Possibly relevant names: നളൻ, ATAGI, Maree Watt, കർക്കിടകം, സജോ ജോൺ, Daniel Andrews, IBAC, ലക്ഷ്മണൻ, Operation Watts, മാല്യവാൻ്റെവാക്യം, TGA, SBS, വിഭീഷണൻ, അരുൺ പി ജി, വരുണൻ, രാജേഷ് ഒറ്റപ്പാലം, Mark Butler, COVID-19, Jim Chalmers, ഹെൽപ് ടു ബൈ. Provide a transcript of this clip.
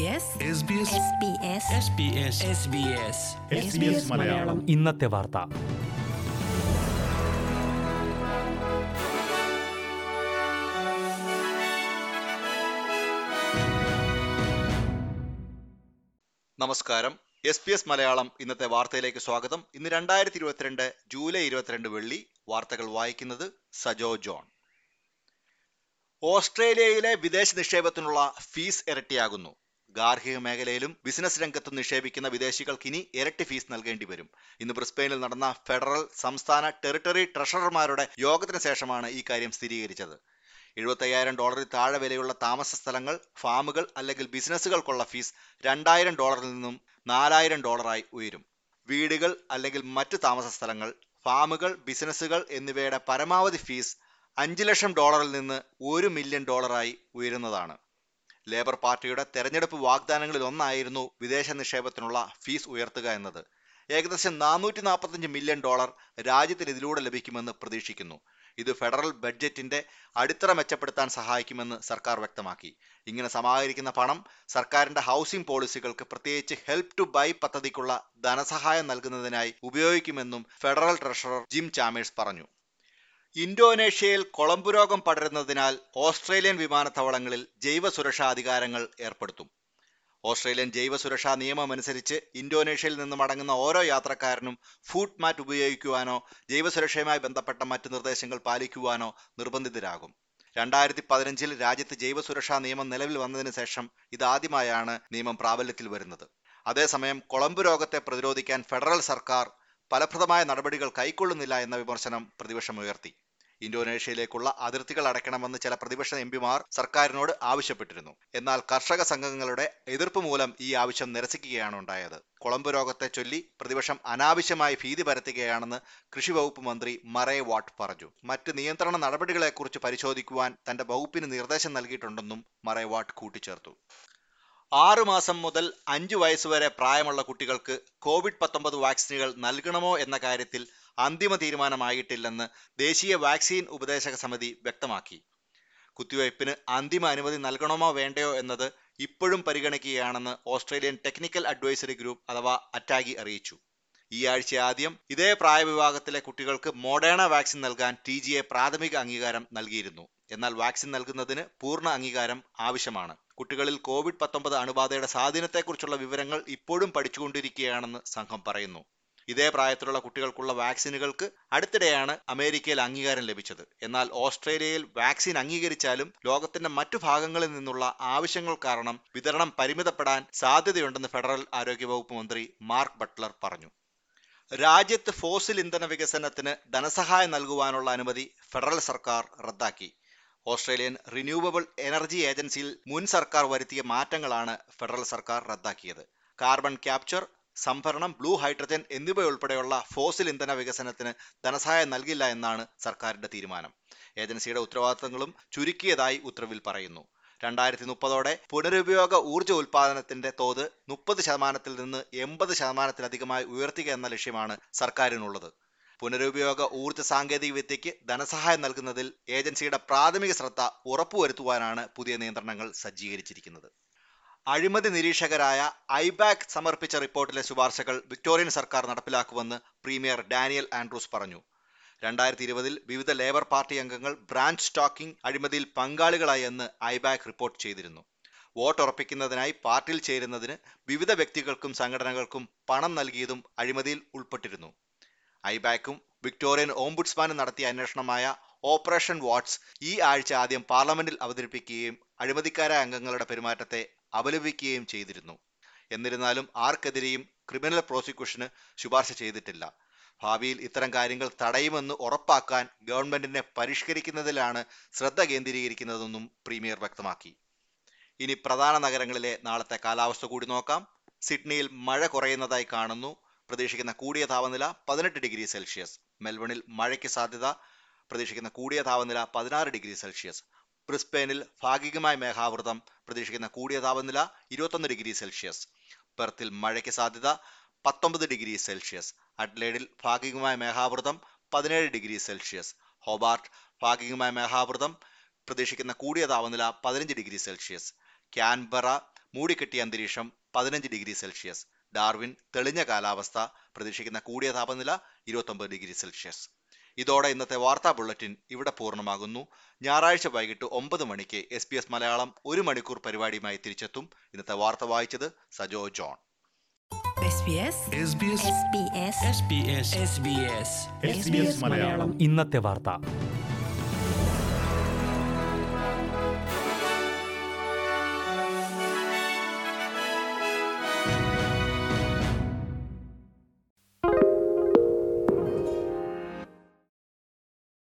ഇന്നത്തെ വാർത്ത. നമസ്കാരം. SBS മലയാളം ഇന്നത്തെ വാർത്തയിലേക്ക് സ്വാഗതം. ഇന്ന് 2022 ജൂലൈ 22 വെള്ളി. വാർത്തകൾ വായിക്കുന്നത് സജോ ജോൺ. ഓസ്ട്രേലിയയിലെ വിദേശ നിക്ഷേപത്തിനുള്ള ഫീസ് ഇരട്ടിയാകുന്നു. ഗാർഹിക മേഖലയിലും ബിസിനസ് രംഗത്തും നിക്ഷേപിക്കുന്ന വിദേശികൾക്ക് ഇനി ഇരട്ടി ഫീസ് നൽകേണ്ടി വരും. ഇന്ന് ബ്രിസ്ബെയിനിൽ നടന്ന ഫെഡറൽ, സംസ്ഥാന, ടെറിട്ടറി ട്രഷറർമാരുടെ യോഗത്തിന് ശേഷമാണ് ഈ കാര്യം സ്ഥിരീകരിച്ചത്. $75,000 താഴെ വിലയുള്ള താമസ സ്ഥലങ്ങൾ, ഫാമുകൾ അല്ലെങ്കിൽ ബിസിനസ്സുകൾക്കുള്ള ഫീസ് $2,000 നിന്നും $4,000 ഉയരും. വീടുകൾ അല്ലെങ്കിൽ മറ്റ് താമസ സ്ഥലങ്ങൾ, ഫാമുകൾ, ബിസിനസ്സുകൾ എന്നിവയുടെ പരമാവധി ഫീസ് $5 ലക്ഷം നിന്ന് $1 മില്യൺ ഉയരുന്നതാണ്. ലേബർ പാർട്ടിയുടെ തെരഞ്ഞെടുപ്പ് വാഗ്ദാനങ്ങളിൽ ഒന്നായിരുന്നു വിദേശ നിക്ഷേപത്തിനുള്ള ഫീസ് ഉയർത്തുക എന്നത്. ഏകദേശം $445 മില്യൺ രാജ്യത്തിന് ഇതിലൂടെ ലഭിക്കുമെന്ന് പ്രതീക്ഷിക്കുന്നു. ഇത് ഫെഡറൽ ബഡ്ജറ്റിന്റെ അടിത്തറ മെച്ചപ്പെടുത്താൻ സഹായിക്കുമെന്ന് സർക്കാർ വ്യക്തമാക്കി. ഇങ്ങനെ സമാഹരിക്കുന്ന പണം സർക്കാരിന്റെ ഹൗസിംഗ് പോളിസികൾക്ക്, പ്രത്യേകിച്ച് ഹെൽപ് ടു ബൈ പദ്ധതിക്കുള്ള ധനസഹായം നൽകുന്നതിനായി ഉപയോഗിക്കുമെന്നും ഫെഡറൽ ട്രഷറർ ജിം ചാമേഴ്സ് പറഞ്ഞു. ഇന്തോനേഷ്യയിൽ കൊളമ്പ് രോഗം പടരുന്നതിനാൽ ഓസ്ട്രേലിയൻ വിമാനത്താവളങ്ങളിൽ ജൈവ സുരക്ഷാ അധികാരങ്ങൾ ഏർപ്പെടുത്തും. ഓസ്ട്രേലിയൻ ജൈവ സുരക്ഷാ നിയമം അനുസരിച്ച് ഇന്തോനേഷ്യയിൽ നിന്ന് മടങ്ങുന്ന ഓരോ യാത്രക്കാരനും ഫുഡ് മാറ്റ് ഉപയോഗിക്കുവാനോ ജൈവസുരക്ഷയുമായി ബന്ധപ്പെട്ട മറ്റ് നിർദ്ദേശങ്ങൾ പാലിക്കുവാനോ നിർബന്ധിതരാകും. 2015 രാജ്യത്ത് ജൈവ സുരക്ഷാ നിയമം നിലവിൽ വന്നതിന് ശേഷം ഇതാദ്യമായാണ് നിയമം പ്രാബല്യത്തിൽ വരുന്നത്. അതേസമയം കൊളമ്പ് രോഗത്തെ പ്രതിരോധിക്കാൻ ഫെഡറൽ സർക്കാർ ഫലപ്രദമായ നടപടികൾ കൈക്കൊള്ളുന്നില്ല എന്ന വിമർശനം പ്രതിപക്ഷമുയർത്തി. ഇന്തോനേഷ്യയിലേക്കുള്ള അതിർത്തികൾ അടയ്ക്കണമെന്ന് ചില പ്രതിപക്ഷ എംപിമാർ സർക്കാരിനോട് ആവശ്യപ്പെട്ടിരുന്നു. എന്നാൽ കർഷക സംഘങ്ങളുടെ എതിർപ്പ് മൂലം ഈ ആവശ്യം നിരസിക്കുകയാണ് ഉണ്ടായത്. കൊളമ്പ് രോഗത്തെ ചൊല്ലി പ്രതിപക്ഷം അനാവശ്യമായി ഭീതി പരത്തുകയാണെന്ന് കൃഷി വകുപ്പ് മന്ത്രി മറേ വാട്ട് പറഞ്ഞു. മറ്റ് നിയന്ത്രണ നടപടികളെക്കുറിച്ച് പരിശോധിക്കുവാൻ തന്റെ വകുപ്പിന് നിർദ്ദേശം നൽകിയിട്ടുണ്ടെന്നും മറേ വാട്ട് കൂട്ടിച്ചേർത്തു. 6 മാസം മുതൽ 5 വയസ്സ് വരെ പ്രായമുള്ള കുട്ടികൾക്ക് COVID-19 വാക്സിനുകൾ നൽകണമോ എന്ന കാര്യത്തിൽ അന്തിമ തീരുമാനമായിട്ടില്ലെന്ന് ദേശീയ വാക്സിൻ ഉപദേശക സമിതി വ്യക്തമാക്കി. കുത്തിവയ്പ്പിന് അന്തിമ അനുമതി നൽകണമോ വേണ്ടയോ എന്നത് ഇപ്പോഴും പരിഗണിക്കുകയാണെന്ന് ഓസ്ട്രേലിയൻ ടെക്നിക്കൽ അഡ്വൈസറി ഗ്രൂപ്പ് അഥവാ അറ്റാഗി അറിയിച്ചു. ഈ ആഴ്ച ആദ്യം ഇതേ പ്രായവിഭാഗത്തിലെ കുട്ടികൾക്ക് മോഡേണ വാക്സിൻ നൽകാൻ TGA പ്രാഥമിക അംഗീകാരം നൽകിയിരുന്നു. എന്നാൽ വാക്സിൻ നൽകുന്നതിന് പൂർണ്ണ അംഗീകാരം ആവശ്യമാണ്. കുട്ടികളിൽ COVID-19 അണുബാധയുടെ സ്വാധീനത്തെക്കുറിച്ചുള്ള വിവരങ്ങൾ ഇപ്പോഴും പഠിച്ചുകൊണ്ടിരിക്കുകയാണെന്ന് സംഘം പറയുന്നു. ഇതേ പ്രായത്തിലുള്ള കുട്ടികൾക്കുള്ള വാക്സിനുകൾക്ക് അടുത്തിടെയാണ് അമേരിക്കയിൽ അംഗീകാരം ലഭിച്ചത്. എന്നാൽ ഓസ്ട്രേലിയയിൽ വാക്സിൻ അംഗീകരിച്ചാലും ലോകത്തിന്റെ മറ്റു ഭാഗങ്ങളിൽ നിന്നുള്ള ആവശ്യങ്ങൾ കാരണം വിതരണം പരിമിതപ്പെടാൻ സാധ്യതയുണ്ടെന്ന് ഫെഡറൽ ആരോഗ്യവകുപ്പ് മന്ത്രി മാർക്ക് ബട്ട്ലർ പറഞ്ഞു. രാജ്യത്ത് ഫോസിൽ ഇന്ധന വികസനത്തിന് ധനസഹായം നൽകുവാനുള്ള അനുമതി ഫെഡറൽ സർക്കാർ റദ്ദാക്കി. ഓസ്ട്രേലിയൻ റിന്യൂവബിൾ എനർജി ഏജൻസിയിൽ മുൻ സർക്കാർ വരുത്തിയ മാറ്റങ്ങളാണ് ഫെഡറൽ സർക്കാർ റദ്ദാക്കിയത്. കാർബൺ ക്യാപ്ചർ, സംഭരണം, ബ്ലൂ ഹൈഡ്രജൻ എന്നിവയുൾപ്പെടെയുള്ള ഫോസിൽ ഇന്ധന വികസനത്തിന് ധനസഹായം നൽകില്ല എന്നാണ് സർക്കാരിന്റെ തീരുമാനം. ഏജൻസിയുടെ ഉത്തരവാദിത്തങ്ങളും ചുരുക്കിയതായി ഉത്തരവിൽ പറയുന്നു. 2030 പുനരുപയോഗ ഊർജ്ജ ഉൽപ്പാദനത്തിന്റെ തോത് 30% നിന്ന് 80%-ലധികമായി ഉയർത്തുക എന്ന ലക്ഷ്യമാണ് സർക്കാരിനുള്ളത്. പുനരുപയോഗ ഊർജ്ജ സാങ്കേതിക വിദ്യയ്ക്ക് ധനസഹായം നൽകുന്നതിൽ ഏജൻസിയുടെ പ്രാഥമിക ശ്രദ്ധ ഉറപ്പുവരുത്തുവാനാണ് പുതിയ നിയന്ത്രണങ്ങൾ സജ്ജീകരിച്ചിരിക്കുന്നത്. അഴിമതി നിരീക്ഷകരായ IBAC സമർപ്പിച്ച റിപ്പോർട്ടിലെ ശുപാർശകൾ വിക്ടോറിയൻ സർക്കാർ നടപ്പിലാക്കുമെന്ന് പ്രീമിയർ ഡാനിയൽ ആൻഡ്രൂസ് പറഞ്ഞു. 2020 വിവിധ ലേബർ പാർട്ടി അംഗങ്ങൾ ബ്രാഞ്ച് സ്റ്റോക്കിംഗ് അഴിമതിയിൽ പങ്കാളികളായി എന്ന് IBAC റിപ്പോർട്ട് ചെയ്തിരുന്നു. വോട്ട് ഉറപ്പിക്കുന്നതിനായി പാർട്ടിയിൽ ചേരുന്നതിന് വിവിധ വ്യക്തികൾക്കും സംഘടനകൾക്കും പണം നൽകിയതും അഴിമതിയിൽ ഉൾപ്പെട്ടിരുന്നു. IBACഉം വിക്ടോറിയൻ ഓംബുഡ്സ്മാനും നടത്തിയ അന്വേഷണമായ ഓപ്പറേഷൻ വാട്സ് ഈ ആഴ്ച ആദ്യം പാർലമെന്റിൽ അവതരിപ്പിക്കുകയും അഴിമതിക്കാരായ അംഗങ്ങളുടെ പെരുമാറ്റത്തെ അപലപിക്കുകയും ചെയ്തിരുന്നു. എന്നിരുന്നാലും ആർക്കെതിരെയും ക്രിമിനൽ പ്രോസിക്യൂഷന് ശുപാർശ ചെയ്തിട്ടില്ല. ഭാവിയിൽ ഇത്തരം കാര്യങ്ങൾ തടയുമെന്ന് ഉറപ്പാക്കാൻ ഗവൺമെന്റിനെ പരിഷ്കരിക്കുന്നതിലാണ് ശ്രദ്ധ കേന്ദ്രീകരിക്കുന്നതെന്നും പ്രീമിയർ വ്യക്തമാക്കി. ഇനി പ്രധാന നഗരങ്ങളിലെ നാളത്തെ കാലാവസ്ഥ കൂടി നോക്കാം. സിഡ്നിയിൽ മഴ കുറയുന്നതായി കാണുന്നു. പ്രതീക്ഷിക്കുന്ന കൂടിയ താപനില 18°C. മെൽബണിൽ മഴയ്ക്ക് സാധ്യത. പ്രതീക്ഷിക്കുന്ന കൂടിയ താപനില 16°C. ബ്രിസ്ബെയിനിൽ ഭാഗികമായ മേഘാവൃതം. പ്രതീക്ഷിക്കുന്ന കൂടിയ താപനില 21°C. പെർത്തിൽ മഴയ്ക്ക് സാധ്യത 19°C. അഡ്ലേഡിൽ ഭാഗികമായ മേഘാവൃതം 17°C. ഹോബാർട്ട് ഭാഗികമായ മേഘാവൃതം. പ്രതീക്ഷിക്കുന്ന കൂടിയ താപനില 15°C. ക്യാൻബറ മൂടിക്കെട്ടിയ അന്തരീക്ഷം 15 ഡിഗ്രി സെൽഷ്യസ്, ഡാർവിൻ തെളിഞ്ഞ കാലാവസ്ഥ, പ്രതീക്ഷിക്കുന്ന കൂടിയ താപനില 29 ഡിഗ്രി സെൽഷ്യസ്. ഇതോടെ ഇന്നത്തെ വാർത്താ ബുള്ളറ്റിൻ ഇവിടെ പൂർണ്ണമാകുന്നു. ഞായറാഴ്ച വൈകിട്ട് 9 മണിക്ക് SBS മലയാളം 1 മണിക്കൂർ പരിപാടിയുമായി തിരിച്ചെത്തും. ഇന്നത്തെ വാർത്ത വായിച്ചത് സജോ ജോൺ. ഇന്നത്തെ വാർത്ത.